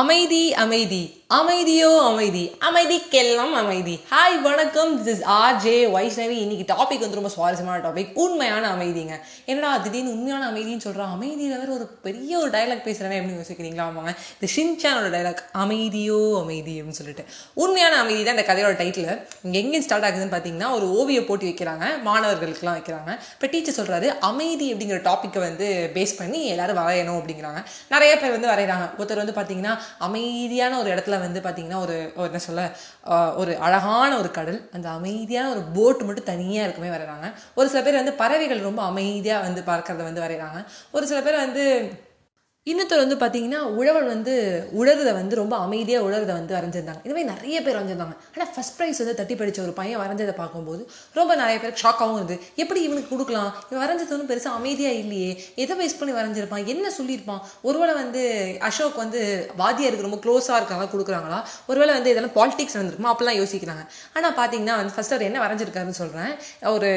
அமைதி அமைதி அமைதியோ அமைதி அமைதிக்கெல்லாம் அமைதி. ஹாய் வணக்கம், திஸ் இஸ் ஆர்ஜே வைஷ்ணவி. இன்னைக்கு டாபிக் வந்து ரொம்ப சுவாரஸ்யமான டாபிக், உண்மையான அமைதிங்க. என்னடா திடீர்னு உண்மையான அமைதின்னு சொல்கிறேன், அமைதியில் வேறு ஒரு பெரிய ஒரு டைலாக் பேசுகிறேன் எப்படின்னு யோசிக்கிறீங்களா? ஆமாங்க, இது ஷின்சானோட டைலாக், அமைதியோ அமைதி அப்படின்னு சொல்லிட்டு. உண்மையான அமைதி தான் இந்த கதையோட டைட்டில். இங்கே எங்கே ஸ்டார்ட் ஆகுதுன்னு பார்த்தீங்கன்னா, ஒரு ஓவிய போட்டி வைக்கிறாங்க, மாணவர்களுக்குலாம் வைக்கிறாங்க. இப்போ டீச்சர் சொல்கிறாரு அமைதி அப்படிங்கிற டாப்பிக்கை வந்து பேஸ் பண்ணி எல்லோரும் வரையணும் அப்படிங்கிறாங்க. நிறைய பேர் வந்து வரைகிறாங்க. ஒருத்தர் வந்து பார்த்திங்கன்னா அமைதியான ஒரு இடத்துல வந்து பார்த்தீங்கன்னா ஒரு என்ன சொல்ல ஒரு அழகான ஒரு கடல், அந்த அமைதியான ஒரு போட்டு மட்டும் தனியாக இருக்குமே வரைகிறாங்க. ஒரு சில பேர் வந்து பறவைகள் ரொம்ப அமைதியாக வந்து பார்க்கறத வந்து வரைகிறாங்க. ஒரு சில பேர் வந்து இன்னொருத்தர் வந்து பார்த்தீங்கன்னா உழவன் வந்து உழறதை வந்து ரொம்ப அமைதியாக உழறதை வந்து வரைஞ்சிருந்தாங்க. இதுமாதிரி நிறைய பேர் வரைஞ்சிருந்தாங்க. ஆனால் ஃபஸ்ட் ப்ரைஸ் வந்து தட்டி படித்த ஒரு பையன் வரைஞ்சதை பார்க்கும்போது ரொம்ப நிறைய பேருக்கு ஷாக்காகவும் இருந்தது. எப்படி இவனுக்கு கொடுக்கலாம்? இவன் வரைஞ்சது ஒன்றும் பெருசாக அமைதியாக இல்லையே, எதை பேஸ் பண்ணி வரைஞ்சிருப்பான், என்ன சொல்லியிருப்பான்? ஒருவேளை வந்து அசோக் வந்து வாதியாருக்கு ரொம்ப க்ளோஸாக இருக்காங்களா கொடுக்குறாங்களா, ஒருவேளை வந்து இதெல்லாம் பாலிடிக்ஸ் நடந்திருக்குமா, அப்படிலாம் யோசிக்கிறாங்க. ஆனால் பார்த்தீங்கன்னா வந்து ஃபஸ்ட் அவர் என்ன வரைஞ்சிருக்காருன்னு சொல்கிறேன். ஒரு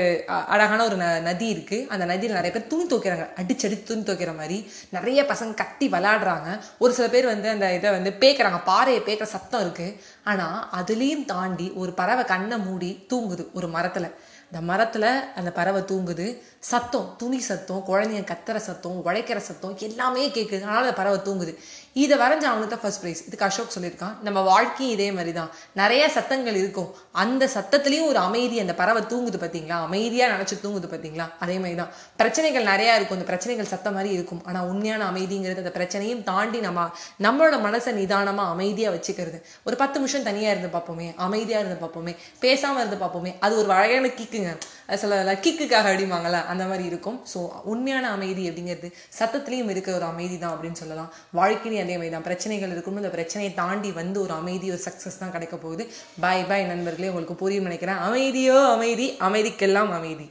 அழகான ஒரு நதி இருக்குது. அந்த நதியில் நிறைய பேர் துணி துவைக்கிறாங்க, அடிச்சடித்து துணி துவைக்கிற மாதிரி. நிறைய பசங்க கத்தி விளையாடுறாங்க. ஒரு சில பேர் வந்து அந்த இதை வந்து பேக்கிறாங்க, பாறையை பேக்கிற சத்தம் இருக்குது. ஆனால் அதுலேயும் தாண்டி ஒரு பறவை கண்ணை மூடி தூங்குது ஒரு மரத்தில். அந்த மரத்தில் அந்த பறவை தூங்குது. சத்தம், துணி சத்தம், குழந்தைங்க கத்துற சத்தம், உழைக்கிற சத்தம் எல்லாமே கேட்குது. ஆனால் அந்த பறவை தூங்குது. இதை வரைஞ்ச அவனுக்கு தான் ஃபர்ஸ்ட் ப்ரைஸ். இதுக்கு அசோக் சொல்லியிருக்கான், நம்ம வாழ்க்கையும் இதே மாதிரி தான். நிறைய சத்தங்கள் இருக்கும், அந்த சத்தத்துலேயும் ஒரு அமைதி. அந்த பறவை தூங்குது பார்த்தீங்களா, அமைதியாக நினச்சி தூங்குது பார்த்தீங்களா, அதே மாதிரி தான். பிரச்சனைகள் நிறையா இருக்கும், அந்த பிரச்சனைகள் சத்தம் மாதிரி இருக்கும். ஆனால் உண்மையான அமைதிங்கிறது அந்த பிரச்சனையும் தாண்டி நம்மளோட மனசை நிதானமாக அமைதியாக வச்சுக்கிறது. ஒரு 10 நிமிஷம் தனியாக இருந்து பார்ப்போமே, அமைதியாக இருந்து பார்ப்போமே, பேசாமல் இருந்து பார்ப்போமே, அது ஒரு வகையான கிக்குங்க. சில கிக்குக்காக அடிமாங்கள, அந்த மாதிரி இருக்கும். ஸோ உண்மையான அமைதி அப்படிங்கிறது சத்தத்துலேயும் இருக்கிற ஒரு அமைதி தான் அப்படின்னு சொல்லலாம். வாழ்க்கையிலேயே அதே மாதிரி தான், பிரச்சனைகள் இருக்கும். இந்த பிரச்சனையை தாண்டி வந்து ஒரு அமைதி, ஒரு சக்ஸஸ் தான் கிடைக்க போகுது. பாய் பாய் நண்பர்களே, உங்களுக்கு புரியும் நினைக்கிறேன். அமைதியோ அமைதி அமைதிக்கெல்லாம் அமைதி.